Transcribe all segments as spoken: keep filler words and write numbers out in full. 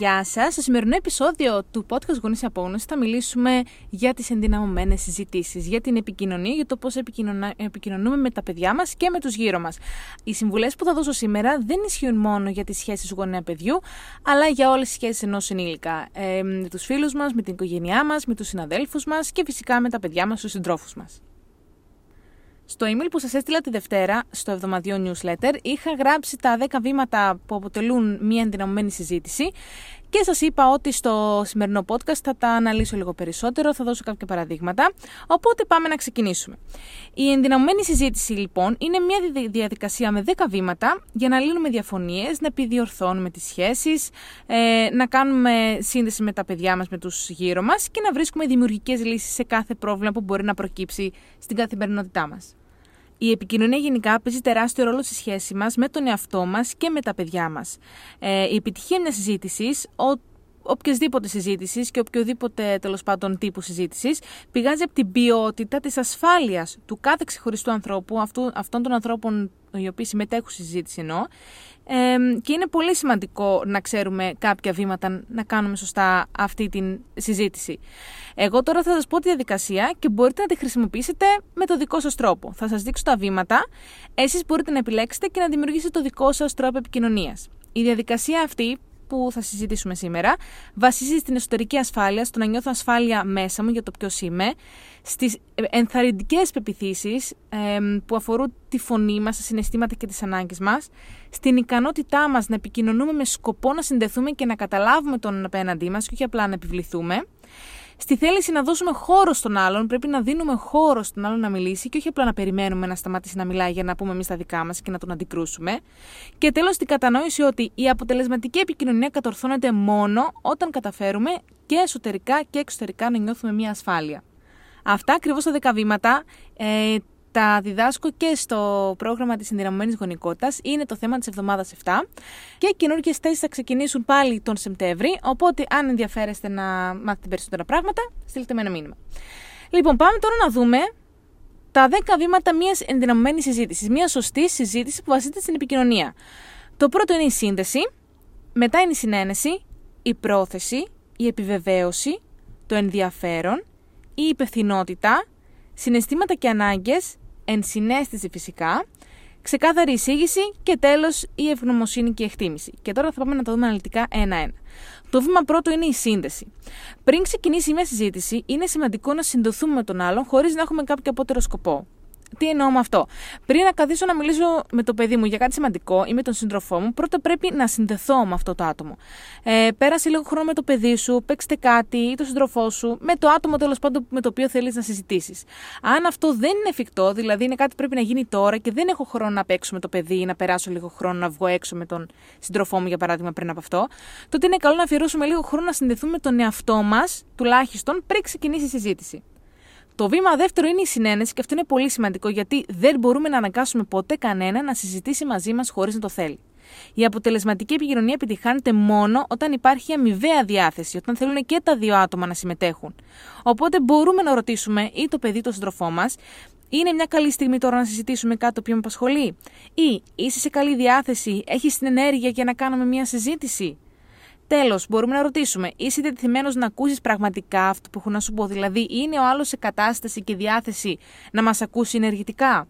Γεια σας. Στο σημερινό επεισόδιο του podcast Γονείς Απόγνωση θα μιλήσουμε για τις ενδυναμωμένες συζητήσεις, για την επικοινωνία, για το πώς επικοινωνούμε με τα παιδιά μας και με τους γύρω μας. Οι συμβουλές που θα δώσω σήμερα δεν ισχύουν μόνο για τις σχέσεις γονέα-παιδιού, αλλά για όλες τις σχέσεις ενός συνήλικα. Ε, με τους φίλους μας, με την οικογένειά μας, με τους συναδέλφους μας και φυσικά με τα παιδιά μας, τους συντρόφους μας. Στο email που σας έστειλα τη Δευτέρα, στο εβδομαδιαίο newsletter, είχα γράψει τα δέκα βήματα που αποτελούν μια ενδυναμωμένη συζήτηση και σας είπα ότι στο σημερινό podcast θα τα αναλύσω λίγο περισσότερο, θα δώσω κάποια παραδείγματα, οπότε πάμε να ξεκινήσουμε. Η ενδυναμωμένη συζήτηση λοιπόν είναι μια διαδικασία με δέκα βήματα για να λύνουμε διαφωνίες, να επιδιορθώνουμε τις σχέσεις, να κάνουμε σύνδεση με τα παιδιά μας, με τους γύρω μας και να βρίσκουμε δημιουργικές λύσεις σε κάθε πρόβλημα που μπορεί να προκύψει στην καθημερινότητά μας. Η επικοινωνία γενικά παίζει τεράστιο ρόλο στη σχέση μας με τον εαυτό μας και με τα παιδιά μας. Ε, η επιτυχία μιας συζήτησης, οποιασδήποτε συζήτησης και οποιοδήποτε τέλος πάντων τύπου συζήτησης, πηγάζει από την ποιότητα της ασφάλειας του κάθε ξεχωριστού ανθρώπου, αυτού, αυτών των ανθρώπων οι οποίοι συμμετέχουν στη συζήτηση εννοώ, ε, και είναι πολύ σημαντικό να ξέρουμε κάποια βήματα να κάνουμε σωστά αυτή την συζήτηση. Εγώ τώρα θα σας πω τη διαδικασία και μπορείτε να τη χρησιμοποιήσετε με το δικό σας τρόπο. Θα σας δείξω τα βήματα, εσείς μπορείτε να επιλέξετε και να δημιουργήσετε το δικό σας τρόπο επικοινωνίας. Η διαδικασία αυτή που θα συζητήσουμε σήμερα βασίζεται στην εσωτερική ασφάλεια, στο να νιώθω ασφάλεια μέσα μου για το ποιος είμαι, στις ενθαρρυντικές πεποιθήσεις ε, που αφορούν τη φωνή μας, τα συναισθήματα και τις ανάγκες μας, στην ικανότητά μας να επικοινωνούμε με σκοπό να συνδεθούμε και να καταλάβουμε τον απέναντί μας και όχι απλά να επιβληθούμε, στη θέληση να δώσουμε χώρο στον άλλον, πρέπει να δίνουμε χώρο στον άλλον να μιλήσει και όχι απλά να περιμένουμε να σταματήσει να μιλάει για να πούμε εμείς τα δικά μας και να τον αντικρούσουμε. Και τέλος, την κατανόηση ότι η αποτελεσματική επικοινωνία κατορθώνεται μόνο όταν καταφέρουμε και εσωτερικά και εξωτερικά να νιώθουμε μια ασφάλεια. Αυτά ακριβώς τα δέκα βήματα. Ε, Τα διδάσκω και στο πρόγραμμα της ενδυναμωμένης γονικότητας, είναι το θέμα της εβδομάδας επτά και καινούργιες θέσεις θα ξεκινήσουν πάλι τον Σεπτέμβρη, οπότε αν ενδιαφέρεστε να μάθετε περισσότερα πράγματα, στείλτε με ένα μήνυμα. Λοιπόν, πάμε τώρα να δούμε τα δέκα βήματα μιας ενδυναμωμένης συζήτησης, μιας σωστής συζήτησης που βασίζεται στην επικοινωνία. Το πρώτο είναι η σύνδεση, μετά είναι η συνένεση, η πρόθεση, η επιβεβαίωση, το ενδιαφέρον, η υπευθυνότητα, συναισθήματα και ανάγκες, ενσυναίσθηση φυσικά, ξεκάθαρη εισήγηση και τέλος η ευγνωμοσύνη και η εκτίμηση. Και τώρα θα πάμε να τα δούμε αναλυτικά ένα-ένα. Το βήμα πρώτο είναι η σύνδεση. Πριν ξεκινήσει μια συζήτηση, είναι σημαντικό να συνδεθούμε με τον άλλον χωρίς να έχουμε κάποιο απότερο σκοπό. Τι εννοώ με αυτό? Πριν να καθίσω να μιλήσω με το παιδί μου για κάτι σημαντικό ή με τον σύντροφό μου, πρώτα πρέπει να συνδεθώ με αυτό το άτομο. Ε, πέρασε λίγο χρόνο με το παιδί σου, παίξτε κάτι ή τον σύντροφό σου, με το άτομο τέλος πάντων με το οποίο θέλεις να συζητήσεις. Αν αυτό δεν είναι εφικτό, δηλαδή είναι κάτι που πρέπει να γίνει τώρα και δεν έχω χρόνο να παίξω με το παιδί ή να περάσω λίγο χρόνο να βγω έξω με τον σύντροφό μου για παράδειγμα πριν από αυτό, τότε είναι καλό να αφιερώσουμε λίγο χρόνο να συνδεθούμε με τον εαυτό μας, τουλάχιστον πριν ξεκινήσει η συζήτηση. Το βήμα δεύτερο είναι η συνένεση και αυτό είναι πολύ σημαντικό γιατί δεν μπορούμε να αναγκάσουμε ποτέ κανένα να συζητήσει μαζί μας χωρίς να το θέλει. Η αποτελεσματική επικοινωνία επιτυχάνεται μόνο όταν υπάρχει αμοιβαία διάθεση, όταν θέλουν και τα δύο άτομα να συμμετέχουν. Οπότε μπορούμε να ρωτήσουμε ή το παιδί ή τον σύντροφό μας, είναι μια καλή στιγμή τώρα να συζητήσουμε κάτι το οποίο με απασχολεί, ή είσαι σε καλή διάθεση, έχεις την ενέργεια για να κάνουμε μια συζήτηση. Τέλος, μπορούμε να ρωτήσουμε, είσαι διατεθειμένος να ακούσεις πραγματικά αυτό που έχω να σου πω, δηλαδή είναι ο άλλος σε κατάσταση και διάθεση να μας ακούσει ενεργητικά.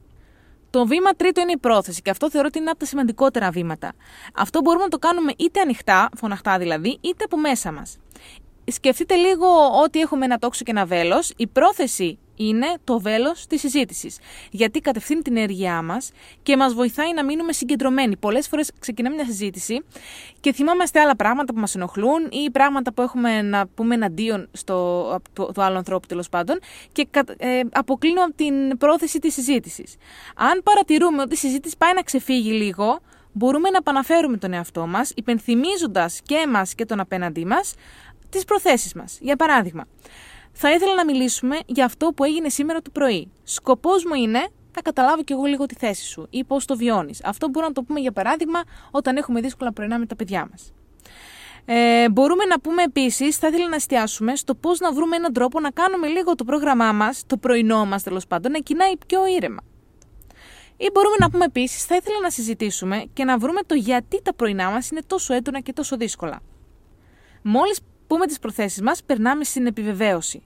Το βήμα τρίτο είναι η πρόθεση και αυτό θεωρώ ότι είναι από τα σημαντικότερα βήματα. Αυτό μπορούμε να το κάνουμε είτε ανοιχτά, φωναχτά δηλαδή, είτε από μέσα μας. Σκεφτείτε λίγο ότι έχουμε ένα τόξο και ένα βέλος, η πρόθεση είναι το βέλος της συζήτησης. Γιατί κατευθύνει την ενέργειά μας και μας βοηθάει να μείνουμε συγκεντρωμένοι. Πολλές φορές ξεκινάμε μια συζήτηση και θυμάμαστε άλλα πράγματα που μας ενοχλούν ή πράγματα που έχουμε να πούμε εναντίον στο, του, του άλλου ανθρώπου τέλος πάντων και ε, αποκλίνουμε από την πρόθεση της συζήτησης. Αν παρατηρούμε ότι η συζήτηση πάει να ξεφύγει λίγο, μπορούμε να επαναφέρουμε τον εαυτό μας, υπενθυμίζοντας και εμάς και τον απέναντί μας τις προθέσεις μας. Για παράδειγμα, θα ήθελα να μιλήσουμε για αυτό που έγινε σήμερα το πρωί. Σκοπός μου είναι να καταλάβω κι εγώ λίγο τη θέση σου ή πώς το βιώνεις. Αυτό μπορούμε να το πούμε για παράδειγμα όταν έχουμε δύσκολα πρωινά με τα παιδιά μας. Ε, μπορούμε να πούμε επίσης, θα ήθελα να εστιάσουμε στο πώς να βρούμε έναν τρόπο να κάνουμε λίγο το πρόγραμμά μας, το πρωινό μας τέλος πάντων, να κινάει πιο ήρεμα. Ή μπορούμε να πούμε επίσης, θα ήθελα να συζητήσουμε και να βρούμε το γιατί τα πρωινά μας είναι τόσο έντονα και τόσο δύσκολα. Μόλις πούμε τις προθέσεις μας, περνάμε στην επιβεβαίωση.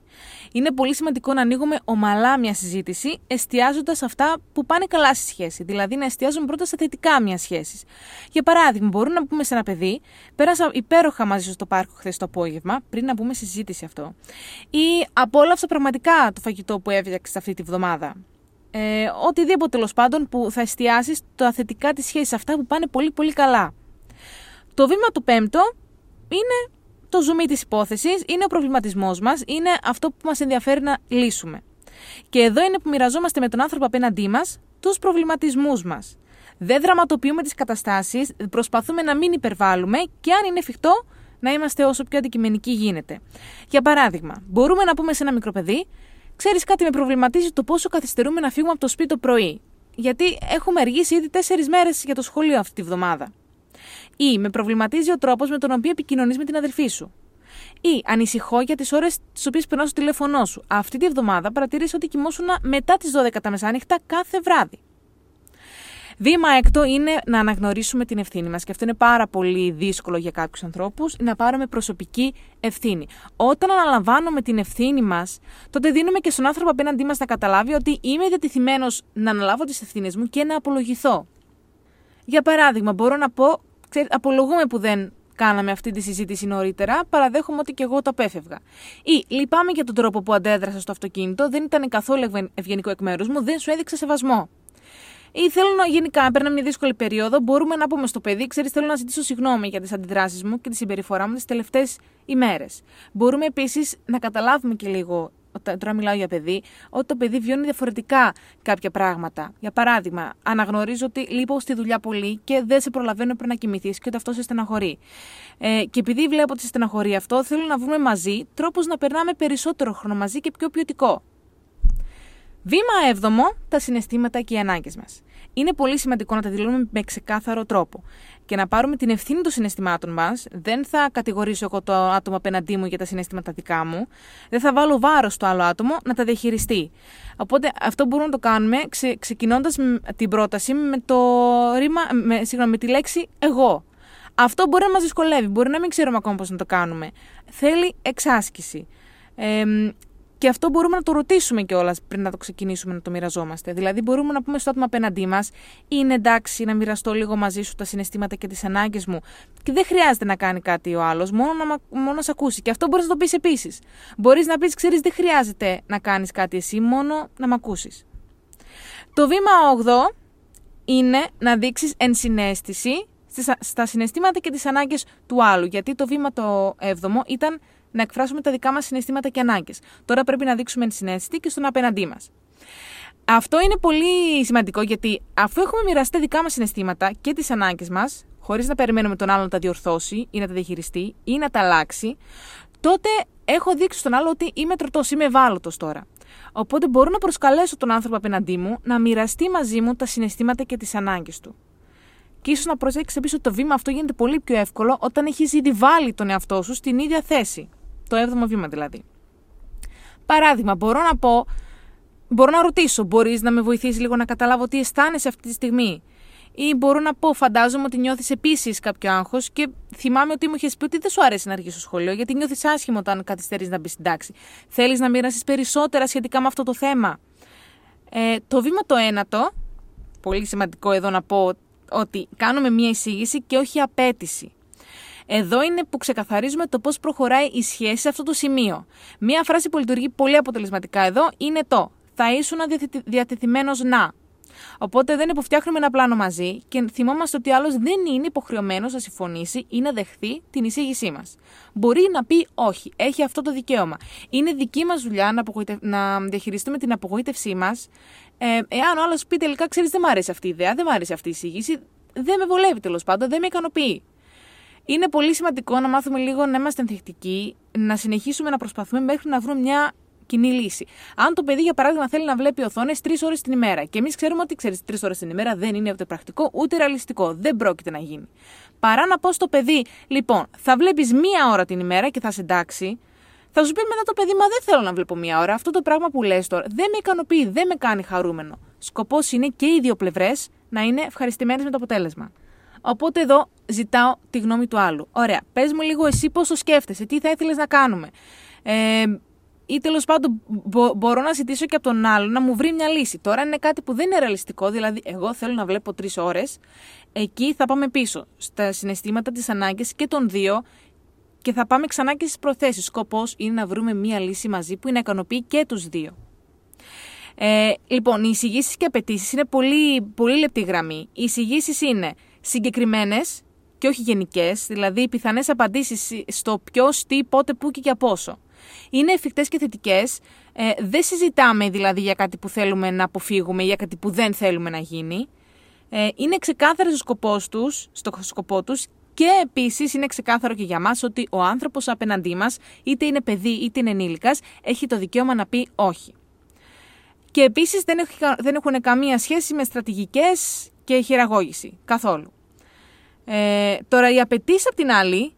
Είναι πολύ σημαντικό να ανοίγουμε ομαλά μια συζήτηση, εστιάζοντας αυτά που πάνε καλά στη σχέση. Δηλαδή, να εστιάζουμε πρώτα στα θετικά μια σχέση. Για παράδειγμα, μπορούμε να πούμε σε ένα παιδί: πέρασα υπέροχα μαζί σου στο πάρκο χθες το απόγευμα, πριν να μπούμε στη συζήτηση αυτό. Ή απόλαυσα πραγματικά το φαγητό που έφτιαξες αυτή τη βδομάδα. Ε, οτιδήποτε τέλος πάντων που θα εστιάσεις τα θετικά της σχέσης, αυτά που πάνε πολύ πολύ καλά. Το βήμα το πέμπτο είναι το ζουμί της υπόθεσης, είναι ο προβληματισμός μας, είναι αυτό που μας ενδιαφέρει να λύσουμε. Και εδώ είναι που μοιραζόμαστε με τον άνθρωπο απέναντί μας τους προβληματισμούς μας. Δεν δραματοποιούμε τις καταστάσεις, προσπαθούμε να μην υπερβάλλουμε και αν είναι εφικτό να είμαστε όσο πιο αντικειμενικοί γίνεται. Για παράδειγμα, μπορούμε να πούμε σε ένα μικρό παιδί: ξέρεις κάτι, με προβληματίζει το πόσο καθυστερούμε να φύγουμε από το σπίτι το πρωί, γιατί έχουμε αργήσει ήδη τέσσερις μέρες για το σχολείο αυτή τη βδομάδα. Ή με προβληματίζει ο τρόπος με τον οποίο επικοινωνείς με την αδελφή σου. Ή ανησυχώ για τις ώρες τις οποίες περνάς στο τηλέφωνό σου. Αυτή τη εβδομάδα παρατηρήσα ότι κοιμόσουν μετά τις δώδεκα τα μεσάνυχτα κάθε βράδυ. Βήμα έκτο είναι να αναγνωρίσουμε την ευθύνη μας. Και αυτό είναι πάρα πολύ δύσκολο για κάποιους ανθρώπους, να πάρουμε προσωπική ευθύνη. Όταν αναλαμβάνουμε την ευθύνη μας, τότε δίνουμε και στον άνθρωπο απέναντί μας να καταλάβει ότι είμαι διατεθειμένος να αναλάβω τις ευθύνες μου και να απολογηθώ. Για παράδειγμα, μπορώ να πω: απολογούμε που δεν κάναμε αυτή τη συζήτηση νωρίτερα, παραδέχομαι ότι και εγώ το απέφευγα. Ή λυπάμαι για τον τρόπο που αντέδρασα στο αυτοκίνητο, δεν ήταν καθόλου ευγενικό εκ μέρους μου, δεν σου έδειξα σεβασμό. Ή θέλω να, γενικά, παίρνω μια δύσκολη περίοδο, μπορούμε να πούμε στο παιδί: ξέρεις, θέλω να ζητήσω συγγνώμη για τις αντιδράσεις μου και τη συμπεριφορά μου τις τελευταίες ημέρες. Μπορούμε επίσης να καταλάβουμε και λίγο, τώρα μιλάω για παιδί, ότι το παιδί βιώνει διαφορετικά κάποια πράγματα. Για παράδειγμα, αναγνωρίζω ότι λείπω στη δουλειά πολύ και δεν σε προλαβαίνω πριν να κοιμηθείς και ότι αυτό σε στεναχωρεί. Ε, και επειδή βλέπω ότι σε στεναχωρεί αυτό, θέλω να βρούμε μαζί τρόπους να περνάμε περισσότερο χρόνο μαζί και πιο ποιοτικό. Βήμα έβδομο, τα συναισθήματα και οι ανάγκες μας. Είναι πολύ σημαντικό να τα δηλώνουμε με ξεκάθαρο τρόπο και να πάρουμε την ευθύνη των συναισθημάτων μας. Δεν θα κατηγορήσω εγώ το άτομο απέναντί μου για τα συναισθήματα δικά μου. Δεν θα βάλω βάρος στο άλλο άτομο να τα διαχειριστεί. Οπότε αυτό μπορούμε να το κάνουμε ξε, ξεκινώντας την πρόταση με, το ρήμα, με, συγγνώμη, με τη λέξη εγώ. Αυτό μπορεί να μας δυσκολεύει, μπορεί να μην ξέρουμε ακόμα πώς να το κάνουμε. Θέλει εξάσκηση. Ε, Και αυτό μπορούμε να το ρωτήσουμε κιόλας πριν να το ξεκινήσουμε να το μοιραζόμαστε. Δηλαδή, μπορούμε να πούμε στο άτομο απέναντί μας: είναι εντάξει να μοιραστώ λίγο μαζί σου τα συναισθήματα και τις ανάγκες μου, και δεν χρειάζεται να κάνει κάτι ο άλλος, μόνο να, μόνο να σε ακούσει. Και αυτό μπορείς να το πεις επίσης. Μπορείς να πεις: ξέρεις, δεν χρειάζεται να κάνεις κάτι εσύ, μόνο να μ' ακούσεις. Το βήμα όγδοο είναι να δείξεις ενσυναίσθηση στα συναισθήματα και τις ανάγκες του άλλου. Γιατί το βήμα το έβδομο ήταν να εκφράσουμε τα δικά μας συναισθήματα και ανάγκες. Τώρα πρέπει να δείξουμε ενσυναίσθηση και στον απέναντί μας. Αυτό είναι πολύ σημαντικό, γιατί αφού έχουμε μοιραστεί τα δικά μας συναισθήματα και τις ανάγκες μας, χωρίς να περιμένουμε τον άλλον να τα διορθώσει ή να τα διαχειριστεί ή να τα αλλάξει, τότε έχω δείξει στον άλλο ότι είμαι τρωτός, είμαι ευάλωτος τώρα. Οπότε μπορώ να προσκαλέσω τον άνθρωπο απέναντί μου να μοιραστεί μαζί μου τα συναισθήματα και τις ανάγκες του. Και ίσως να προσέξεις επίσης ότι το βήμα αυτό γίνεται πολύ πιο εύκολο όταν έχεις ήδη βάλει τον εαυτό σου στην ίδια θέση. Το έβδομο βήμα δηλαδή. Παράδειγμα, μπορώ να πω, μπορώ να ρωτήσω: μπορείς να με βοηθήσεις λίγο να καταλάβω τι αισθάνεσαι αυτή τη στιγμή? Ή μπορώ να πω: φαντάζομαι ότι νιώθεις επίσης κάποιο άγχος και θυμάμαι ότι μου είχες πει ότι δεν σου αρέσει να αργείς στο σχολείο, γιατί νιώθεις άσχημα όταν καθυστερείς να μπεις στην τάξη. Θέλεις να μοιράσεις περισσότερα σχετικά με αυτό το θέμα? Ε, το βήμα το ένατο, πολύ σημαντικό εδώ να πω ότι κάνουμε μία εισήγηση και όχι απέτηση. Εδώ είναι που ξεκαθαρίζουμε το πώς προχωράει η σχέση σε αυτό το σημείο. Μία φράση που λειτουργεί πολύ αποτελεσματικά εδώ είναι το «θα ήσουν διατεθειμένος να». Οπότε δεν υποφτιάχνουμε ένα πλάνο μαζί και θυμόμαστε ότι ο άλλος δεν είναι υποχρεωμένος να συμφωνήσει ή να δεχθεί την εισήγησή μας. Μπορεί να πει όχι, έχει αυτό το δικαίωμα. Είναι δική μας δουλειά να, απογοητε... να διαχειριστούμε την απογοήτευσή μας. Ε, εάν ο άλλος πει τελικά: ξέρεις, δεν μου αρέσει αυτή η ιδέα, δεν μου αρέσει αυτή η εισήγηση, δεν με βολεύει τέλος πάντων, δεν με ικανοποιεί. Είναι πολύ σημαντικό να μάθουμε λίγο να είμαστε ενθεκτικοί, να συνεχίσουμε να προσπαθούμε μέχρι να βρούμε μια κοινή λύση. Αν το παιδί, για παράδειγμα, θέλει να βλέπει οθόνες τρεις ώρες την ημέρα και εμείς ξέρουμε ότι ξέρεις, τρεις ώρες την ημέρα δεν είναι ούτε πρακτικό ούτε ρεαλιστικό, δεν πρόκειται να γίνει. Παρά να πω στο παιδί: λοιπόν, θα βλέπεις μία ώρα την ημέρα και θα σε εντάξει, θα σου πει μετά το παιδί: μα δεν θέλω να βλέπω μία ώρα. Αυτό το πράγμα που λες τώρα δεν με ικανοποιεί, δεν με κάνει χαρούμενο. Σκοπός είναι και οι δύο πλευρές να είναι ευχαριστημένες με το αποτέλεσμα. Οπότε εδώ ζητάω τη γνώμη του άλλου. Ωραία, πες μου λίγο εσύ πώς το σκέφτεσαι, τι θα ήθελες να κάνουμε. Ε, ή τέλος πάντων μπο, μπορώ να ζητήσω και από τον άλλον να μου βρει μια λύση. Τώρα είναι κάτι που δεν είναι ρεαλιστικό, δηλαδή εγώ θέλω να βλέπω τρεις ώρες, εκεί θα πάμε πίσω στα συναισθήματα, τις ανάγκες και των δύο και θα πάμε ξανά και στις προθέσεις. Σκοπός είναι να βρούμε μια λύση μαζί που είναι να ικανοποιεί και τους δύο. Ε, λοιπόν, οι εισηγήσεις και απαιτήσεις είναι πολύ, πολύ λεπτή γραμμή. Οι εισηγήσεις είναι συγκεκριμένες και όχι γενικές, δηλαδή πιθανές απαντήσεις στο ποιος, τι, πότε, πού και για πόσο. Είναι εφικτές και θετικές, ε, δεν συζητάμε δηλαδή για κάτι που θέλουμε να αποφύγουμε ή για κάτι που δεν θέλουμε να γίνει. Ε, είναι ξεκάθαρος ο σκοπός τους, στο σκοπό τους και επίσης είναι ξεκάθαρο και για μας ότι ο άνθρωπος απέναντί μας, είτε είναι παιδί είτε είναι ενήλικας, έχει το δικαίωμα να πει όχι. Και επίσης δεν έχουν καμία σχέση με στρατηγικές και χειραγώγηση. Καθόλου. Ε, τώρα οι απαιτήσεις απ' την άλλη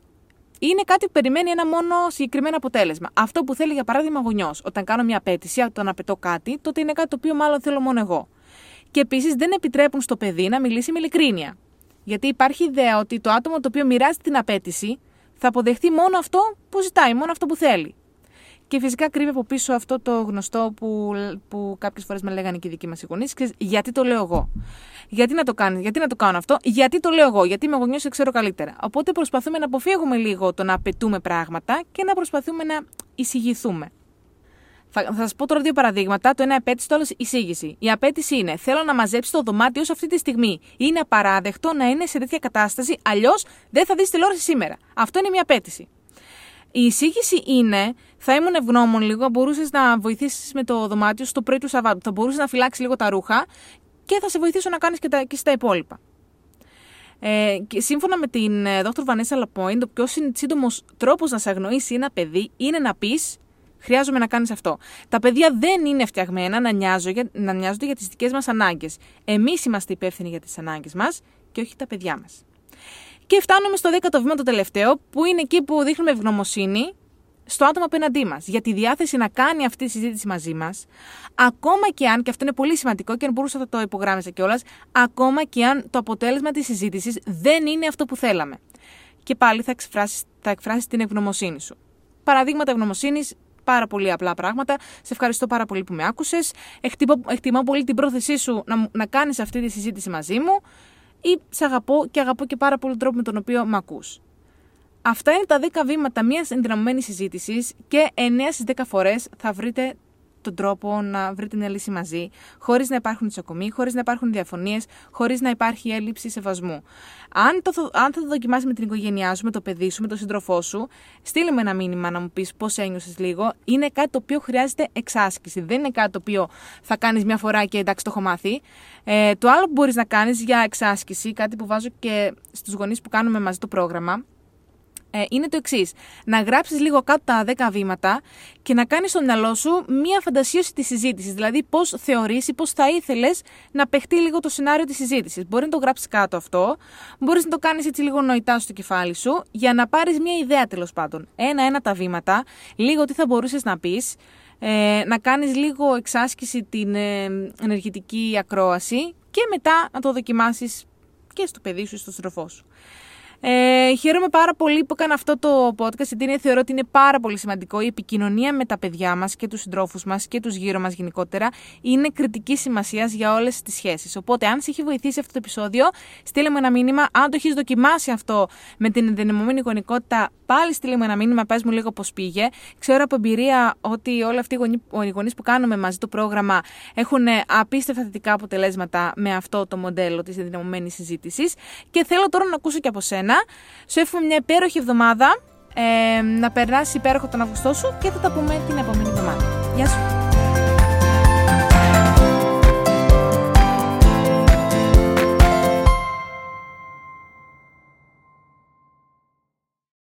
είναι κάτι που περιμένει ένα μόνο συγκεκριμένο αποτέλεσμα. Αυτό που θέλει για παράδειγμα γονιός. Όταν κάνω μια απέτηση, όταν απαιτώ κάτι, τότε είναι κάτι το οποίο μάλλον θέλω μόνο εγώ. Και επίσης δεν επιτρέπουν στο παιδί να μιλήσει με ειλικρίνεια. Γιατί υπάρχει ιδέα ότι το άτομο το οποίο μοιράζει την απέτηση θα αποδεχτεί μόνο αυτό που ζητάει, μόνο αυτό που θέλει. Και φυσικά κρύβει από πίσω αυτό το γνωστό που, που κάποιες φορές με λέγανε και οι δικοί μας οι γονείς. Γιατί το λέω εγώ. Γιατί να το κάνεις, γιατί να το κάνω αυτό. Γιατί το λέω εγώ. Γιατί είμαι γονιός και ξέρω καλύτερα. Οπότε προσπαθούμε να αποφύγουμε λίγο το να απαιτούμε πράγματα και να προσπαθούμε να εισηγηθούμε. Θα, θα σας πω τώρα δύο παραδείγματα. Το ένα απέτηση, το άλλο εισήγηση. Η απέτηση είναι: θέλω να μαζέψεις το δωμάτιο σου αυτή τη στιγμή. Είναι απαράδεκτο να είναι σε τέτοια κατάσταση. Αλλιώς δεν θα δεις τηλεόραση σήμερα. Αυτό είναι μια απέτηση. Η εισήγηση είναι, θα ήμουν ευγνώμων λίγο, μπορούσες να βοηθήσεις με το δωμάτιο στο πρωί του Σαββάτου, θα μπορούσες να φυλάξεις λίγο τα ρούχα και θα σε βοηθήσω να κάνεις και, τα, και στα υπόλοιπα. Ε, και σύμφωνα με την ε, δόκτωρ Βανέσα Λαπόιν, το πιο σύντομος τρόπος να σε αγνοήσει ένα παιδί είναι να πεις «χρειάζομαι να κάνεις αυτό». Τα παιδιά δεν είναι φτιαγμένα να, νοιάζω, να νοιάζονται για τις δικές μας ανάγκες. Εμείς είμαστε υπεύθυνοι για τις ανάγκες μας και όχι τα παιδιά μας. Και φτάνουμε στο δέκατο βήμα, το τελευταίο, που είναι εκεί που δείχνουμε ευγνωμοσύνη στο άτομο απέναντί μας. Για τη διάθεση να κάνει αυτή τη συζήτηση μαζί μας, ακόμα και αν, και αυτό είναι πολύ σημαντικό και αν μπορούσα να το υπογράμμισα κιόλας, ακόμα και αν το αποτέλεσμα της συζήτησης δεν είναι αυτό που θέλαμε. Και πάλι θα εκφράσεις, θα εκφράσεις την ευγνωμοσύνη σου. Παραδείγματα ευγνωμοσύνης. Πάρα πολύ απλά πράγματα. Σε ευχαριστώ πάρα πολύ που με άκουσες. Εκτιμώ, εκτιμώ πολύ την πρόθεσή σου να, να κάνεις αυτή τη συζήτηση μαζί μου. Ή σε αγαπώ και αγαπώ και πάρα πολύ τον τρόπο με τον οποίο με ακούς. Αυτά είναι τα δέκα βήματα μιας ενδυναμωμένης συζήτησης και εννέα στις δέκα φορές θα βρείτε τον τρόπο να βρείτε μια λύση μαζί, χωρίς να υπάρχουν τσακωμοί, χωρίς να υπάρχουν διαφωνίες, χωρίς να υπάρχει έλλειψη σεβασμού. Αν, το, αν θα το δοκιμάσεις με την οικογένειά σου, με το παιδί σου, με τον σύντροφό σου, στείλε με ένα μήνυμα να μου πεις πώς ένιωσες λίγο. Είναι κάτι το οποίο χρειάζεται εξάσκηση. Δεν είναι κάτι το οποίο θα κάνεις μια φορά και εντάξει το έχω μάθει. Ε, το άλλο που μπορείς να κάνεις για εξάσκηση, κάτι που βάζω και στους γονείς που κάνουμε μαζί το πρόγραμμα, είναι το εξής. Να γράψεις λίγο κάτω τα δέκα βήματα και να κάνεις στο μυαλό σου μία φαντασίωση της συζήτησης. Δηλαδή, πώς θεωρείς ή πώς θα ήθελες να παιχτεί λίγο το σενάριο της συζήτησης. Μπορεί να το γράψεις κάτω αυτό, μπορείς να το κάνεις έτσι λίγο νοητά στο κεφάλι σου, για να πάρεις μία ιδέα τέλος πάντων. Ένα-ένα τα βήματα, λίγο τι θα μπορούσες να πεις, να κάνεις λίγο εξάσκηση την ενεργητική ακρόαση και μετά να το δοκιμάσεις και στο παιδί σου ή στον σύντροφό σου. Ε, χαίρομαι πάρα πολύ που έκανα αυτό το podcast, γιατί είναι, θεωρώ ότι είναι πάρα πολύ σημαντικό. Η επικοινωνία με τα παιδιά μας και τους συντρόφους μας και τους γύρω μας γενικότερα είναι κριτικής σημασίας για όλες τις σχέσεις. Οπότε, αν σε έχει βοηθήσει αυτό το επεισόδιο, στείλε μου ένα μήνυμα. Αν το έχεις δοκιμάσει αυτό με την ενδυναμωμένη γονικότητα, πάλι στείλε μου ένα μήνυμα. Πες μου λίγο πώς πήγε. Ξέρω από εμπειρία ότι όλοι αυτοί οι γονείς που κάνουμε μαζί το πρόγραμμα έχουν απίστευτα θετικά αποτελέσματα με αυτό το μοντέλο της ενδυναμωμένης συζήτησης. Και θέλω τώρα να ακούσω και από σένα. Σου εύχομαι μια υπέροχη εβδομάδα, ε, να περνάς υπέροχο τον Αυγουστό σου και θα τα πούμε την επόμενη εβδομάδα. Γεια σου!